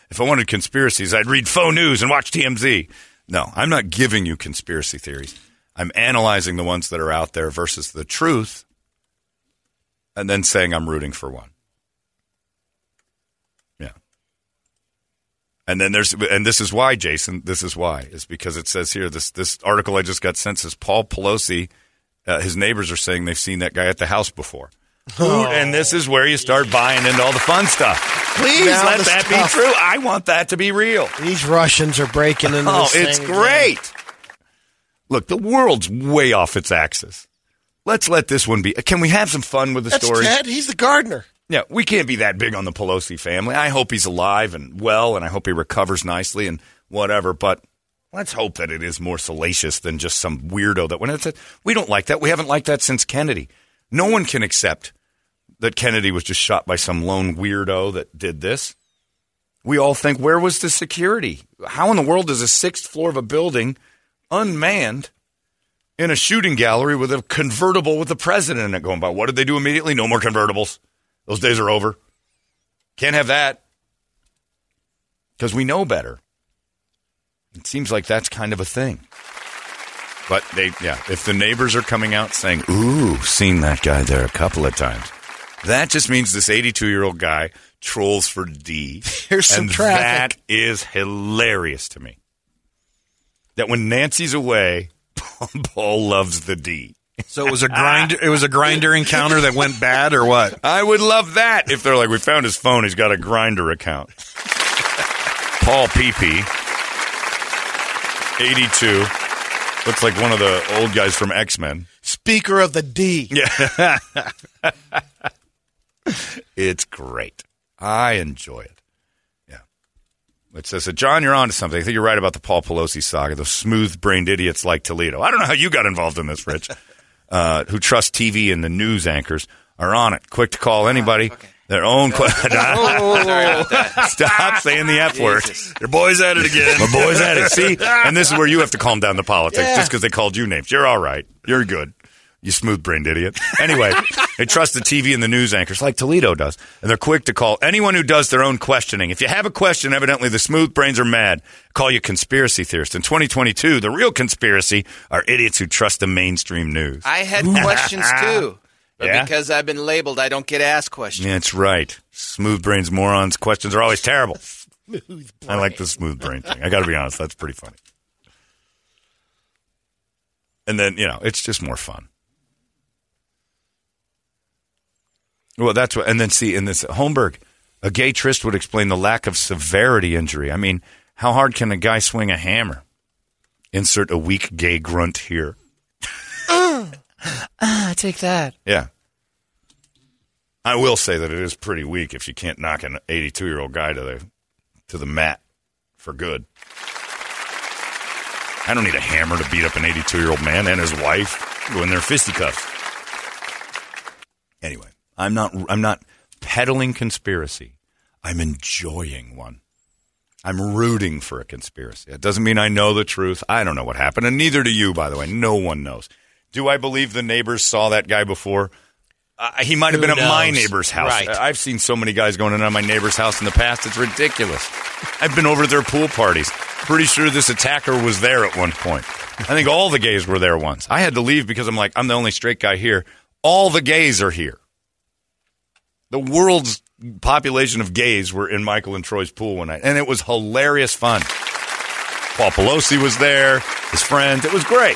If I wanted conspiracies, I'd read faux news and watch TMZ. No, I'm not giving you conspiracy theories. I'm analyzing the ones that are out there versus the truth and then saying I'm rooting for one. Yeah. And then this is why, Jason, is because it says here, this article I just got sent says Paul Pelosi His neighbors are saying they've seen that guy at the house before. Oh. And this is where you start buying into all the fun stuff. Please let that be true. I want that to be real. These Russians are breaking into this thing. Oh, it's great. Again. Look, the world's way off its axis. Let's let this one be. Can we have some fun with the story? That's Ted. He's the gardener. Yeah, we can't be that big on the Pelosi family. I hope he's alive and well, and I hope he recovers nicely and whatever, but let's hope that it is more salacious than just some weirdo that when it's we don't like that. We haven't liked that since Kennedy. No one can accept that Kennedy was just shot by some lone weirdo that did this. We all think, where was the security? How in the world is a sixth floor of a building unmanned in a shooting gallery with a convertible with the president in it going by? What did they do immediately? No more convertibles. Those days are over. Can't have that. Because we know better. It seems like that's kind of a thing. But if the neighbors are coming out saying, ooh, seen that guy there a couple of times, that just means this 82-year-old guy trolls for D. Here's some traffic. That is hilarious to me. That when Nancy's away, Paul loves the D. So it was a Grindr. It was a Grindr encounter that went bad, or what? I would love that if they're like, we found his phone. He's got a Grindr account. Paul Peepee, 82, looks like one of the old guys from X-Men. Speaker of the D. Yeah, it's great. I enjoy it. Yeah, it says, John, you're on to something. I think you're right about the Paul Pelosi saga. Those smooth-brained idiots like Toledo. I don't know how you got involved in this, Rich. Who trust TV and the news anchors are on it. Quick to call anybody okay. Their own. Stop saying the F word. Your boy's at it again. My boy's at it. See? And this is where you have to calm down the politics just because they called you names. You're all right. You're good. You smooth-brained idiot. Anyway, they trust the TV and the news anchors like Toledo does. And they're quick to call anyone who does their own questioning. If you have a question, evidently the smooth brains are mad. Call you conspiracy theorists. In 2022, the real conspiracy are idiots who trust the mainstream news. I had questions, too. But because I've been labeled, I don't get asked questions. That's right. Smooth brains, morons. Questions are always terrible. I like the smooth brain thing. I got to be honest. That's pretty funny. And then, it's just more fun. Well, that's what, and then see, in this, Holmberg, a gay tryst would explain the lack of severity injury. I mean, how hard can a guy swing a hammer? Insert a weak gay grunt here. Take that. Yeah. I will say that it is pretty weak if you can't knock an 82-year-old guy to the mat for good. I don't need a hammer to beat up an 82-year-old man and his wife when they're fisticuffs. Anyway. I'm not peddling conspiracy. I'm enjoying one. I'm rooting for a conspiracy. It doesn't mean I know the truth. I don't know what happened, and neither do you, by the way. No one knows. Do I believe the neighbors saw that guy before? He might have been at my neighbor's house. Right. I've seen so many guys going in on my neighbor's house in the past. It's ridiculous. I've been over to their pool parties. Pretty sure this attacker was there at one point. I think all the gays were there once. I had to leave because I'm like, I'm the only straight guy here. All the gays are here. The world's population of gays were in Michael and Troy's pool one night, and it was hilarious fun. Paul Pelosi was there, his friends. It was great.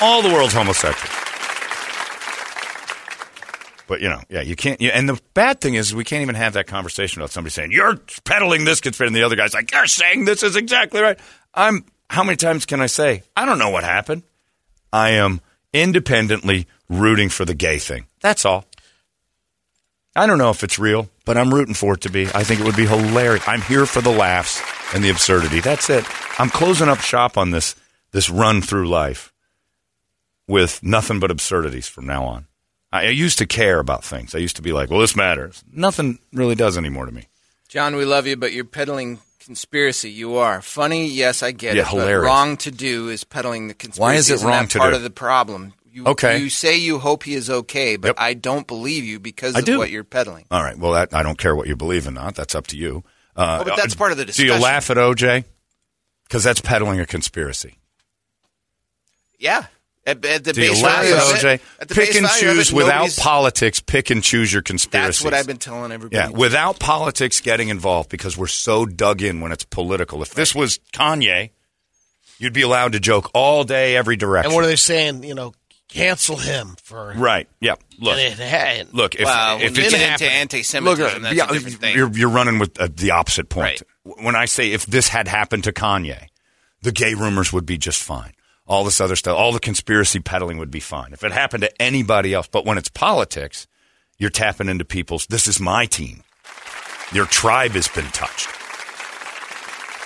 All the world's homosexuals. But, you can't. And the bad thing is we can't even have that conversation without somebody saying, you're peddling this conspiracy, and the other guy's like, you're saying this is exactly right. How many times can I say, I don't know what happened? I am independently rooting for the gay thing. That's all. I don't know if it's real, but I'm rooting for it to be. I think it would be hilarious. I'm here for the laughs and the absurdity. That's it. I'm closing up shop on this run through life with nothing but absurdities from now on. I used to care about things. I used to be like, well, this matters. Nothing really does anymore to me. John, we love you, but you're peddling conspiracy. You are. Funny, yes, I get it. Hilarious. But wrong to do is peddling the conspiracy. Why is it wrong to do? Part of the problem. You say you hope he is okay, but I don't believe you because of what you're peddling. All right. Well, I don't care what you believe or not. That's up to you. But that's part of the discussion. Do you laugh at OJ? Because that's peddling a conspiracy. Yeah. Pick and choose without politics. Pick and choose your conspiracies. That's what I've been telling everybody. Yeah, without politics getting involved because we're so dug in when it's political. If this was Kanye, you'd be allowed to joke all day, every direction. And what are they saying, cancel him for right. Yeah, look, look. If, well, if it's into anti-Semitism, that's a different thing. You're running with the opposite point. Right. When I say if this had happened to Kanye, the gay rumors would be just fine. All this other stuff, all the conspiracy peddling would be fine. If it happened to anybody else, but when it's politics, you're tapping into people's. This is my team. Your tribe has been touched.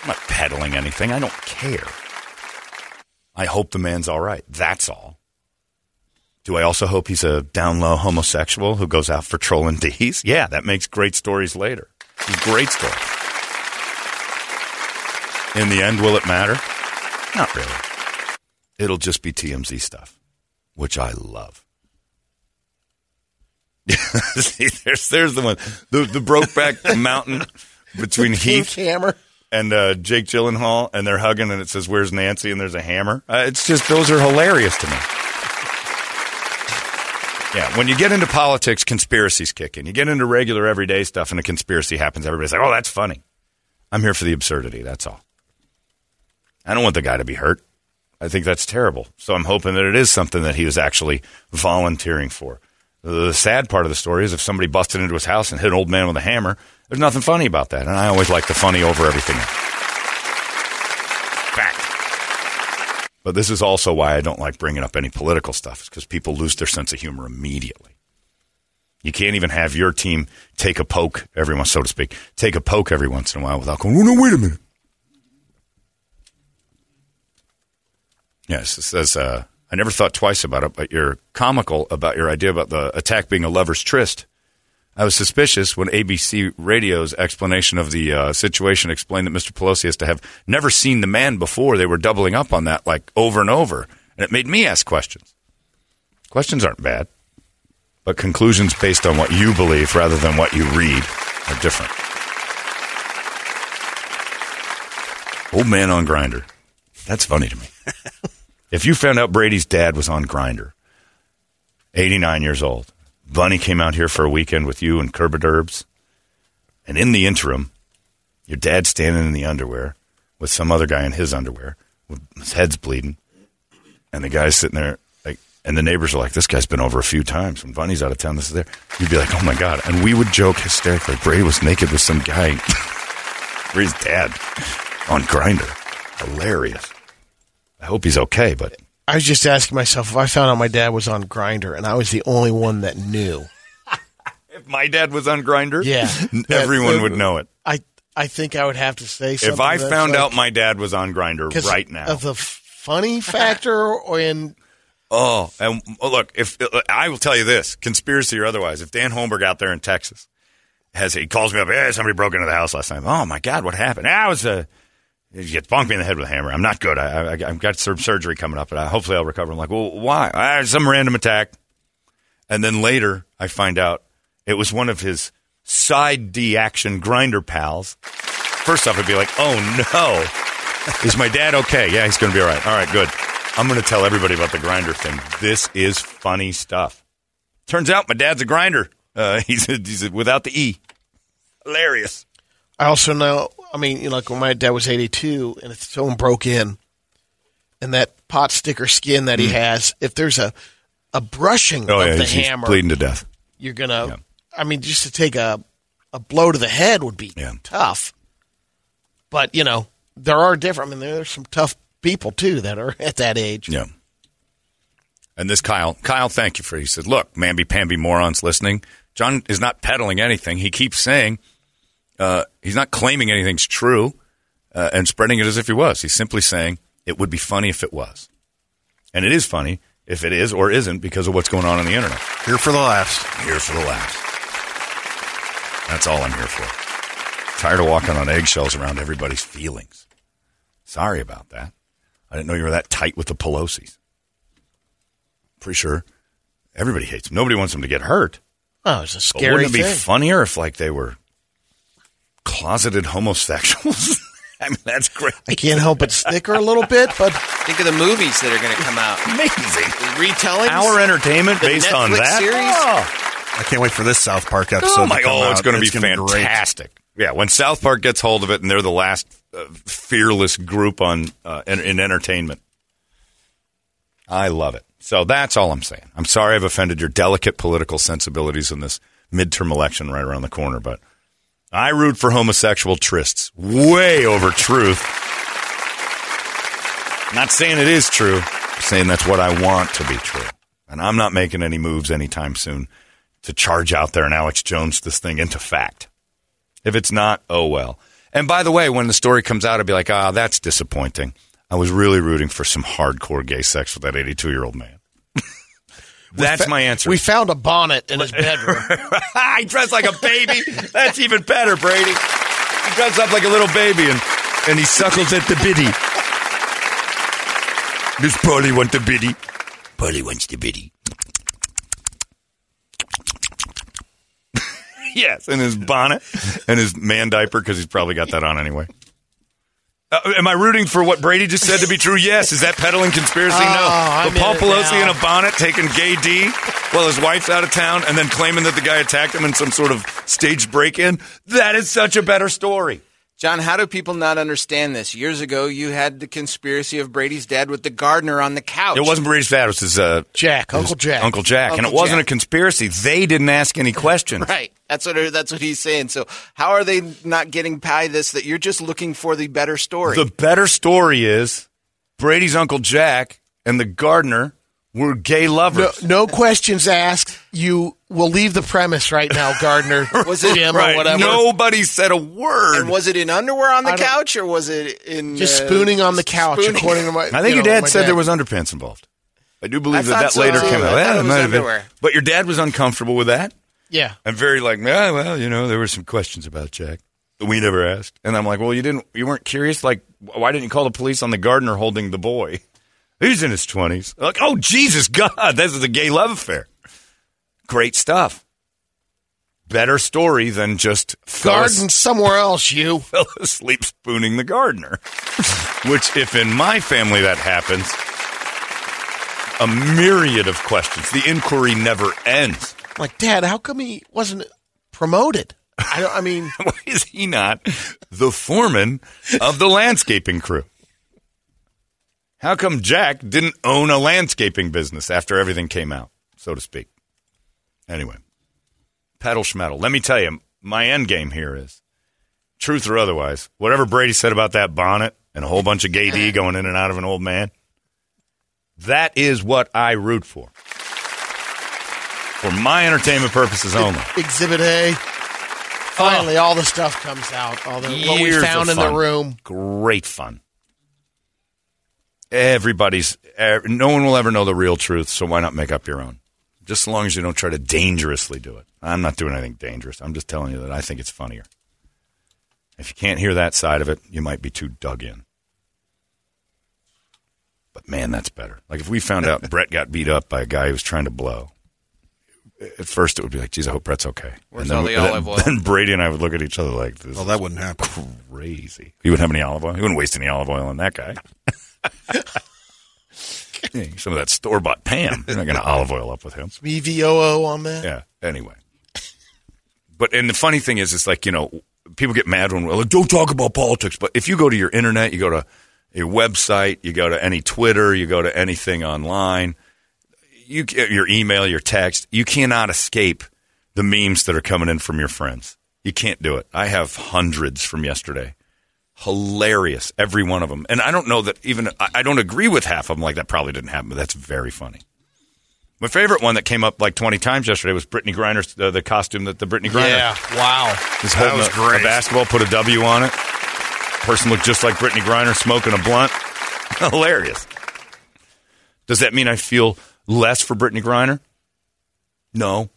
I'm not peddling anything. I don't care. I hope the man's all right. That's all. Do I also hope he's a down-low homosexual who goes out for trolling D's? Yeah, that makes great stories later. Great story. In the end, will it matter? Not really. It'll just be TMZ stuff, which I love. See, there's the one. The Brokeback Mountain between Heath and Jake Gyllenhaal, and they're hugging, and it says, "Where's Nancy?" and there's a hammer. It's just, those are hilarious to me. Yeah, when you get into politics, conspiracies kick in. You get into regular everyday stuff and a conspiracy happens, everybody's like, oh, that's funny. I'm here for the absurdity, that's all. I don't want the guy to be hurt. I think that's terrible. So I'm hoping that it is something that he was actually volunteering for. The sad part of the story is if somebody busted into his house and hit an old man with a hammer, there's nothing funny about that. And I always like the funny over everything else. Fact. But this is also why I don't like bringing up any political stuff, is because people lose their sense of humor immediately. You can't even have your team take a poke every once, so to speak, take a poke every once in a while without going, oh, no, wait a minute. Yes, it says, I never thought twice about it, but you're comical about your idea about the attack being a lover's tryst. I was suspicious when ABC Radio's explanation of the situation explained that Mr. Pelosi has to have never seen the man before. They were doubling up on that, like, over and over. And it made me ask questions. Questions aren't bad, but conclusions based on what you believe rather than what you read are different. Old man on Grindr. That's funny to me. If you found out Brady's dad was on Grindr, 89 years old, Bunny came out here for a weekend with you and Kerbiderbs. And in the interim, your dad's standing in the underwear with some other guy in his underwear. With his head's bleeding. And the guy's sitting there. Like, and the neighbors are like, this guy's been over a few times. When Bunny's out of town, this is there. You'd be like, oh, my God. And we would joke hysterically. Brady was naked with some guy. Brady's dad on Grindr. Hilarious. I hope he's okay, but... I was just asking myself, if I found out my dad was on Grindr and I was the only one that knew. If my dad was on Grindr? Yeah. Everyone would know it. I think I would have to say something. If I found out my dad was on Grindr right now. Of the funny factor or in... Oh, and look, if I will tell you this, conspiracy or otherwise, if Dan Holmberg out there in Texas, he calls me up, hey, somebody broke into the house last night. Oh, my God, what happened? I was a... You get bonked me in the head with a hammer. I'm not good. I've got some surgery coming up, but hopefully I'll recover. I'm like, well, why? Some random attack. And then later I find out it was one of his side D action Grindr pals. First off, I'd be like, oh, no. Is my dad okay? Yeah, he's going to be all right. All right, good. I'm going to tell everybody about the Grindr thing. This is funny stuff. Turns out my dad's a Grindr. He's without the E. Hilarious. I also know... I mean, you know, like when my dad was 82 and someone broke in and that pot sticker skin that he has, if there's a brushing of the hammer, he's bleeding to death. You're going to, I mean, just to take a blow to the head would be tough. But, you know, there are different, I mean, there are some tough people too that are at that age. Yeah. And this Kyle, thank you for it. He said, look, mamby-pamby morons listening. John is not peddling anything. He keeps saying, he's not claiming anything's true and spreading it as if he was. He's simply saying it would be funny if it was. And it is funny if it is or isn't because of what's going on the internet. Here for the laughs. Here for the laughs. That's all I'm here for. Tired of walking on eggshells around everybody's feelings. Sorry about that. I didn't know you were that tight with the Pelosi's. Pretty sure everybody hates them. Nobody wants them to get hurt. Oh, it's a scary thing. But wouldn't it be funnier if like they were... closeted homosexuals. I mean, that's great. I can't help but snicker a little bit, but think of the movies that are going to come out. Amazing retellings. Our entertainment based on that series. Oh. I can't wait for this South Park episode. Oh my god, it's going to be fantastic! Yeah, when South Park gets hold of it, and they're the last fearless group on in entertainment. I love it. So that's all I'm saying. I'm sorry I've offended your delicate political sensibilities in this midterm election right around the corner, but I root for homosexual trysts way over truth. Not saying it is true. I'm saying that's what I want to be true. And I'm not making any moves anytime soon to charge out there and Alex Jones this thing into fact. If it's not, oh well. And by the way, when the story comes out, I'll be like, ah, that's disappointing. I was really rooting for some hardcore gay sex with that 82-year-old man. That's my answer. We found a bonnet in his bedroom. I dressed like a baby. That's even better, Brady. He dressed up like a little baby and he suckles at the biddy. Does Polly want the biddy? Polly wants the biddy. Yes, and his bonnet and his man diaper, because he's probably got that on anyway. Am I rooting for what Brady just said to be true? Yes. Is that peddling conspiracy? No. But Paul Pelosi in a bonnet taking gay D while his wife's out of town and then claiming that the guy attacked him in some sort of staged break-in? That is such a better story. John, how do people not understand this? Years ago, you had the conspiracy of Brady's dad with the gardener on the couch. It wasn't Brady's dad. It was his Uncle Jack. And it wasn't a conspiracy. They didn't ask any questions. Right. That's what he's saying. So how are they not getting by this, that you're just looking for the better story? The better story is Brady's Uncle Jack and the gardener were gay lovers. No questions asked. You will leave the premise right now, gardener. Was it Jim or whatever? Nobody said a word. And was it in underwear on the couch, or was it in just spooning on the couch? According to my, I think your dad said there was underpants involved. I do believe that later came out. Yeah, it might have been. But your dad was uncomfortable with that. Yeah. I'm very like, yeah, well, you know, there were some questions about Jack that we never asked. And I'm like, well, you weren't curious? Like, why didn't you call the police on the gardener holding the boy? He's in his 20s. Like, oh, Jesus, God, this is a gay love affair. Great stuff. Better story than just... Garden somewhere else, you. Fell asleep spooning the gardener. Which, if in my family that happens, a myriad of questions. The inquiry never ends. Like, Dad, how come he wasn't promoted? I mean, why is he not the foreman of the landscaping crew? How come Jack didn't own a landscaping business after everything came out, so to speak? Anyway, pedal schmeddle. Let me tell you, my end game here is, truth or otherwise, whatever Brady said about that bonnet and a whole bunch of gay D going in and out of an old man, that is what I root for. For my entertainment purposes only. Exhibit A. Finally, all the stuff comes out. All the what we found in the room. Great fun. No one will ever know the real truth, so why not make up your own? Just as long as you don't try to dangerously do it. I'm not doing anything dangerous. I'm just telling you that I think it's funnier. If you can't hear that side of it, you might be too dug in. But man, that's better. Like if we found out Brett got beat up by a guy who was trying to blow. At first, it would be like, geez, I hope Brett's okay. Where's all the olive oil? Then Brady and I would look at each other like, this that wouldn't happen. Crazy. He wouldn't have any olive oil? He wouldn't waste any olive oil on that guy. Yeah, some of that store-bought Pam. You're not going to olive oil up with him. Some EVOO on that? Yeah, anyway. But, and the funny thing is, it's like, you know, people get mad when we're like, don't talk about politics. But if you go to your internet, you go to your website, you go to any Twitter, you go to anything online, your email, your text, you cannot escape the memes that are coming in from your friends. You can't do it. I have hundreds from yesterday. Hilarious, every one of them. And I don't know that even – I don't agree with half of them. Like that probably didn't happen, but that's very funny. My favorite one that came up like 20 times yesterday was Brittany Griner's the costume that the Brittany Griner – yeah, wow. That was great. A basketball, put a W on it. Person looked just like Brittany Griner smoking a blunt. Hilarious. Does that mean I feel – less for Brittany Griner? No.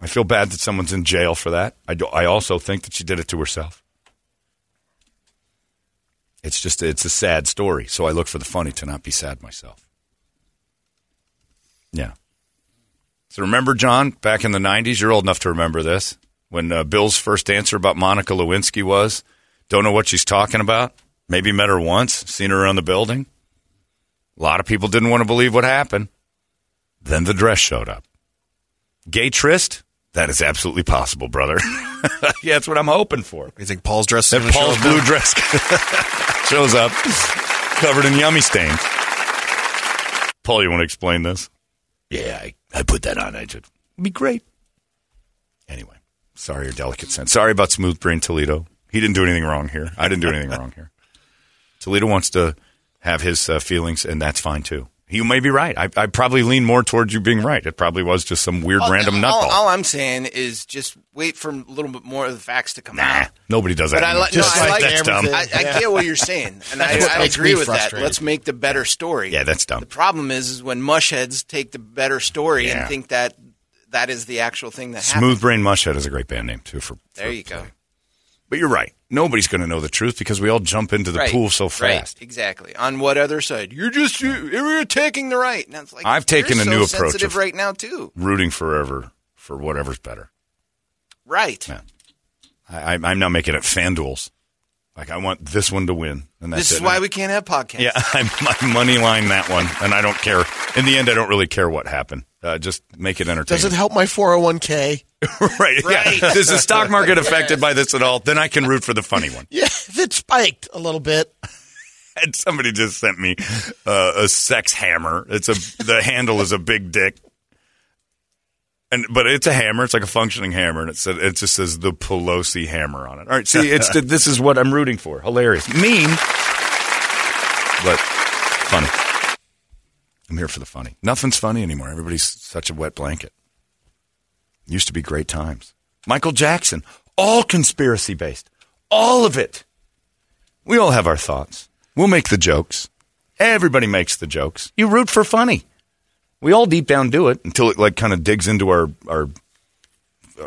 I feel bad that someone's in jail for that. I also think that she did it to herself. It's a sad story, so I look for the funny to not be sad myself. Yeah. So remember, John, back in the 90s, you're old enough to remember this, when Bill's first answer about Monica Lewinsky was, don't know what she's talking about, maybe met her once, seen her around the building. A lot of people didn't want to believe what happened. Then the dress showed up. Gay tryst? That is absolutely possible, brother. Yeah, that's what I'm hoping for. You think Paul's dress? That Paul's blue dress shows up, covered in yummy stains. Paul, you want to explain this? Yeah, I put that on. It'd be great. Anyway, sorry your delicate sense. Sorry about Smooth Brain Toledo. He didn't do anything wrong here. I didn't do anything wrong here. Toledo wants to have his feelings, and that's fine, too. You may be right. I probably lean more towards you being right. It probably was just some weird random nutball. All I'm saying is just wait for a little bit more of the facts to come out. Nobody does that. But I get what you're saying, and I agree with that. Let's make the better story. Yeah, that's dumb. The problem is when mushheads take the better story and think that that is the actual thing that happened. Smooth Brain Mushhead is a great band name, too. There you go. But you're right. Nobody's going to know the truth because we all jump into the pool so fast. Right, exactly. On what other side? You're taking the right. And it's like, I've taken a new approach of right now too. Rooting forever for whatever's better. Right. Yeah. I'm now making it FanDuel's. Like I want this one to win, and that's this is why we can't have podcasts. Yeah, I money line that one, and I don't care. In the end, I don't really care what happened. Just make it entertaining. Doesn't help my 401k. Right. Yeah. Is the stock market affected by this at all? Then I can root for the funny one. Yeah, it spiked a little bit. And somebody just sent me a sex hammer. The handle is a big dick, but it's a hammer. It's like a functioning hammer, and it just says the Pelosi hammer on it. All right, see, this is what I'm rooting for. Hilarious, mean, but funny. I'm here for the funny. Nothing's funny anymore. Everybody's such a wet blanket. Used to be great times. Michael Jackson, all conspiracy-based. All of it. We all have our thoughts. We'll make the jokes. Everybody makes the jokes. You root for funny. We all deep down do it until it kind of digs into our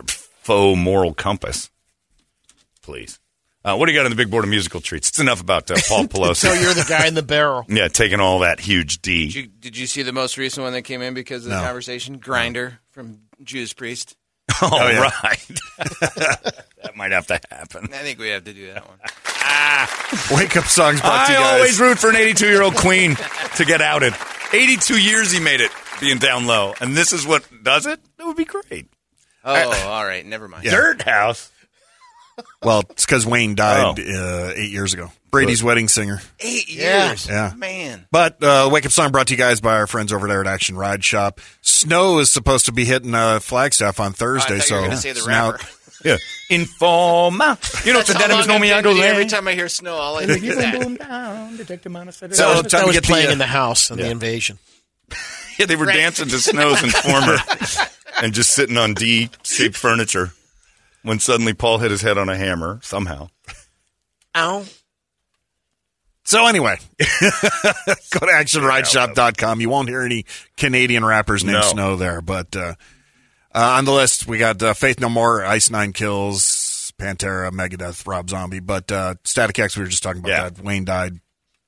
faux moral compass. Please. What do you got on the big board of musical treats? It's enough about Paul Pelosi. So you're the guy in the barrel. Yeah, taking all that huge D. Did you see the most recent one that came in because of the conversation? Grindr from Judas Priest. Right. That might have to happen. I think we have to do that one. Wake up songs brought to you guys. I always root for an 82-year-old queen to get outed. 82 years he made it being down low. And this is what does it? That would be great. Oh, all right. Never mind. Yeah. Dirt House. Well, it's because Wayne died 8 years ago. Brady's wedding singer. 8 years? Yeah. Man. But Wake Up Song brought to you guys by our friends over there at Action Ride Shop. Snow is supposed to be hitting Flagstaff on Thursday. I thought you were going to say the rapper. Yeah. Informa. You know, it's the Denims No Miago. Every time I hear snow, all I think is that. Boom down, Detective Montessori. So that was playing in the house and the invasion. Yeah, they were dancing to Snow's Informer and just sitting on D-shaped furniture. When suddenly Paul hit his head on a hammer, somehow. Ow. So anyway, go to actionrideshop.com. You won't hear any Canadian rappers named Snow there. But on the list, we got Faith No More, Ice Nine Kills, Pantera, Megadeth, Rob Zombie. But Static X, we were just talking about that. Wayne died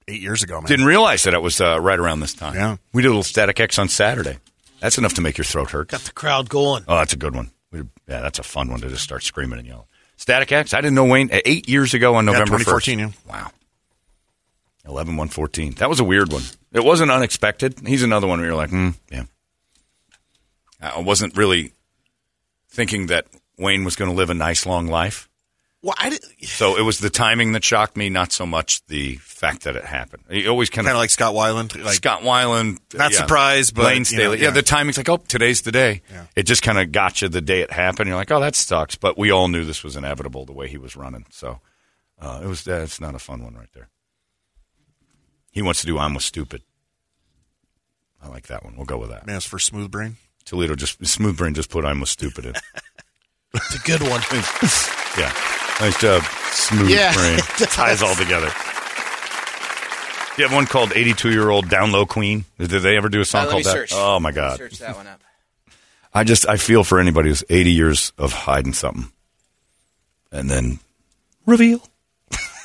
8 years ago, man. Didn't realize that it was right around this time. Yeah. We did a little Static X on Saturday. That's enough to make your throat hurt. Got the crowd going. Oh, that's a good one. Yeah, that's a fun one to just start screaming and yelling. Static X, I didn't know Wayne 8 years ago on November 2014, 1st. Yeah. Wow. 11/1/14. That was a weird one. It wasn't unexpected. He's another one where you're like, yeah. I wasn't really thinking that Wayne was going to live a nice long life. Well, so it was the timing that shocked me, not so much the fact that it happened. He always kind of like Scott Weiland. Like, Scott Weiland. Not surprised, but Lane Staley. Yeah, the timing's like, oh, today's the day. Yeah. It just kind of got you the day it happened. You're like, oh, that sucks. But we all knew this was inevitable the way he was running. So it was. It's not a fun one right there. He wants to do I'm with Stupid. I like that one. We'll go with that. Man, it's for Smooth Brain. Toledo Smooth Brain just put I'm with Stupid in. It's a good one. Yeah. Nice job. Smooth Brain. Ties all together. You have one called 82-year-old Down Low Queen. Did they ever do a song called that? Search. Oh, my God. Search that one up. I feel for anybody who's 80 years of hiding something. And then reveal.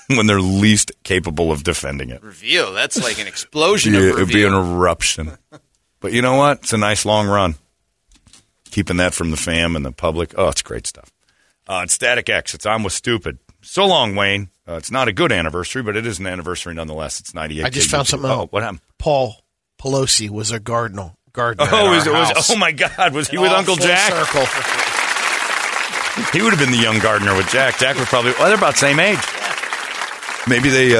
When they're least capable of defending it. Reveal. That's like an explosion of reveal. It would be an eruption. But you know what? It's a nice long run. Keeping that from the fam and the public. Oh, it's great stuff. It's Static X. It's I'm with Stupid. So long, Wayne. It's not a good anniversary, but it is an anniversary nonetheless. It's 98. I just found something out. Oh, what happened? Paul Pelosi was a gardener. Oh, oh my God! Was he with Uncle Jack? Circle. He would have been the young gardener with Jack. Jack was probably they're about the same age. Maybe they,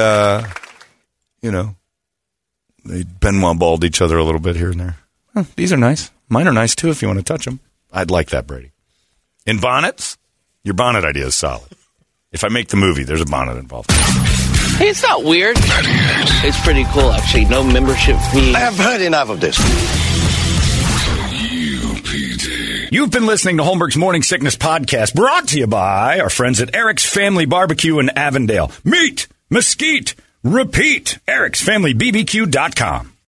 They Benoit balled each other a little bit here and there. Huh, these are nice. Mine are nice, too, if you want to touch them. I'd like that, Brady. In bonnets? Your bonnet idea is solid. If I make the movie, there's a bonnet involved. Hey, it's not weird. It's pretty cool, actually. No membership fee. I have heard enough of this. You've been listening to Holmberg's Morning Sickness Podcast, brought to you by our friends at Eric's Family Barbecue in Avondale. Meet, mesquite, repeat. Eric'sFamilyBBQ.com.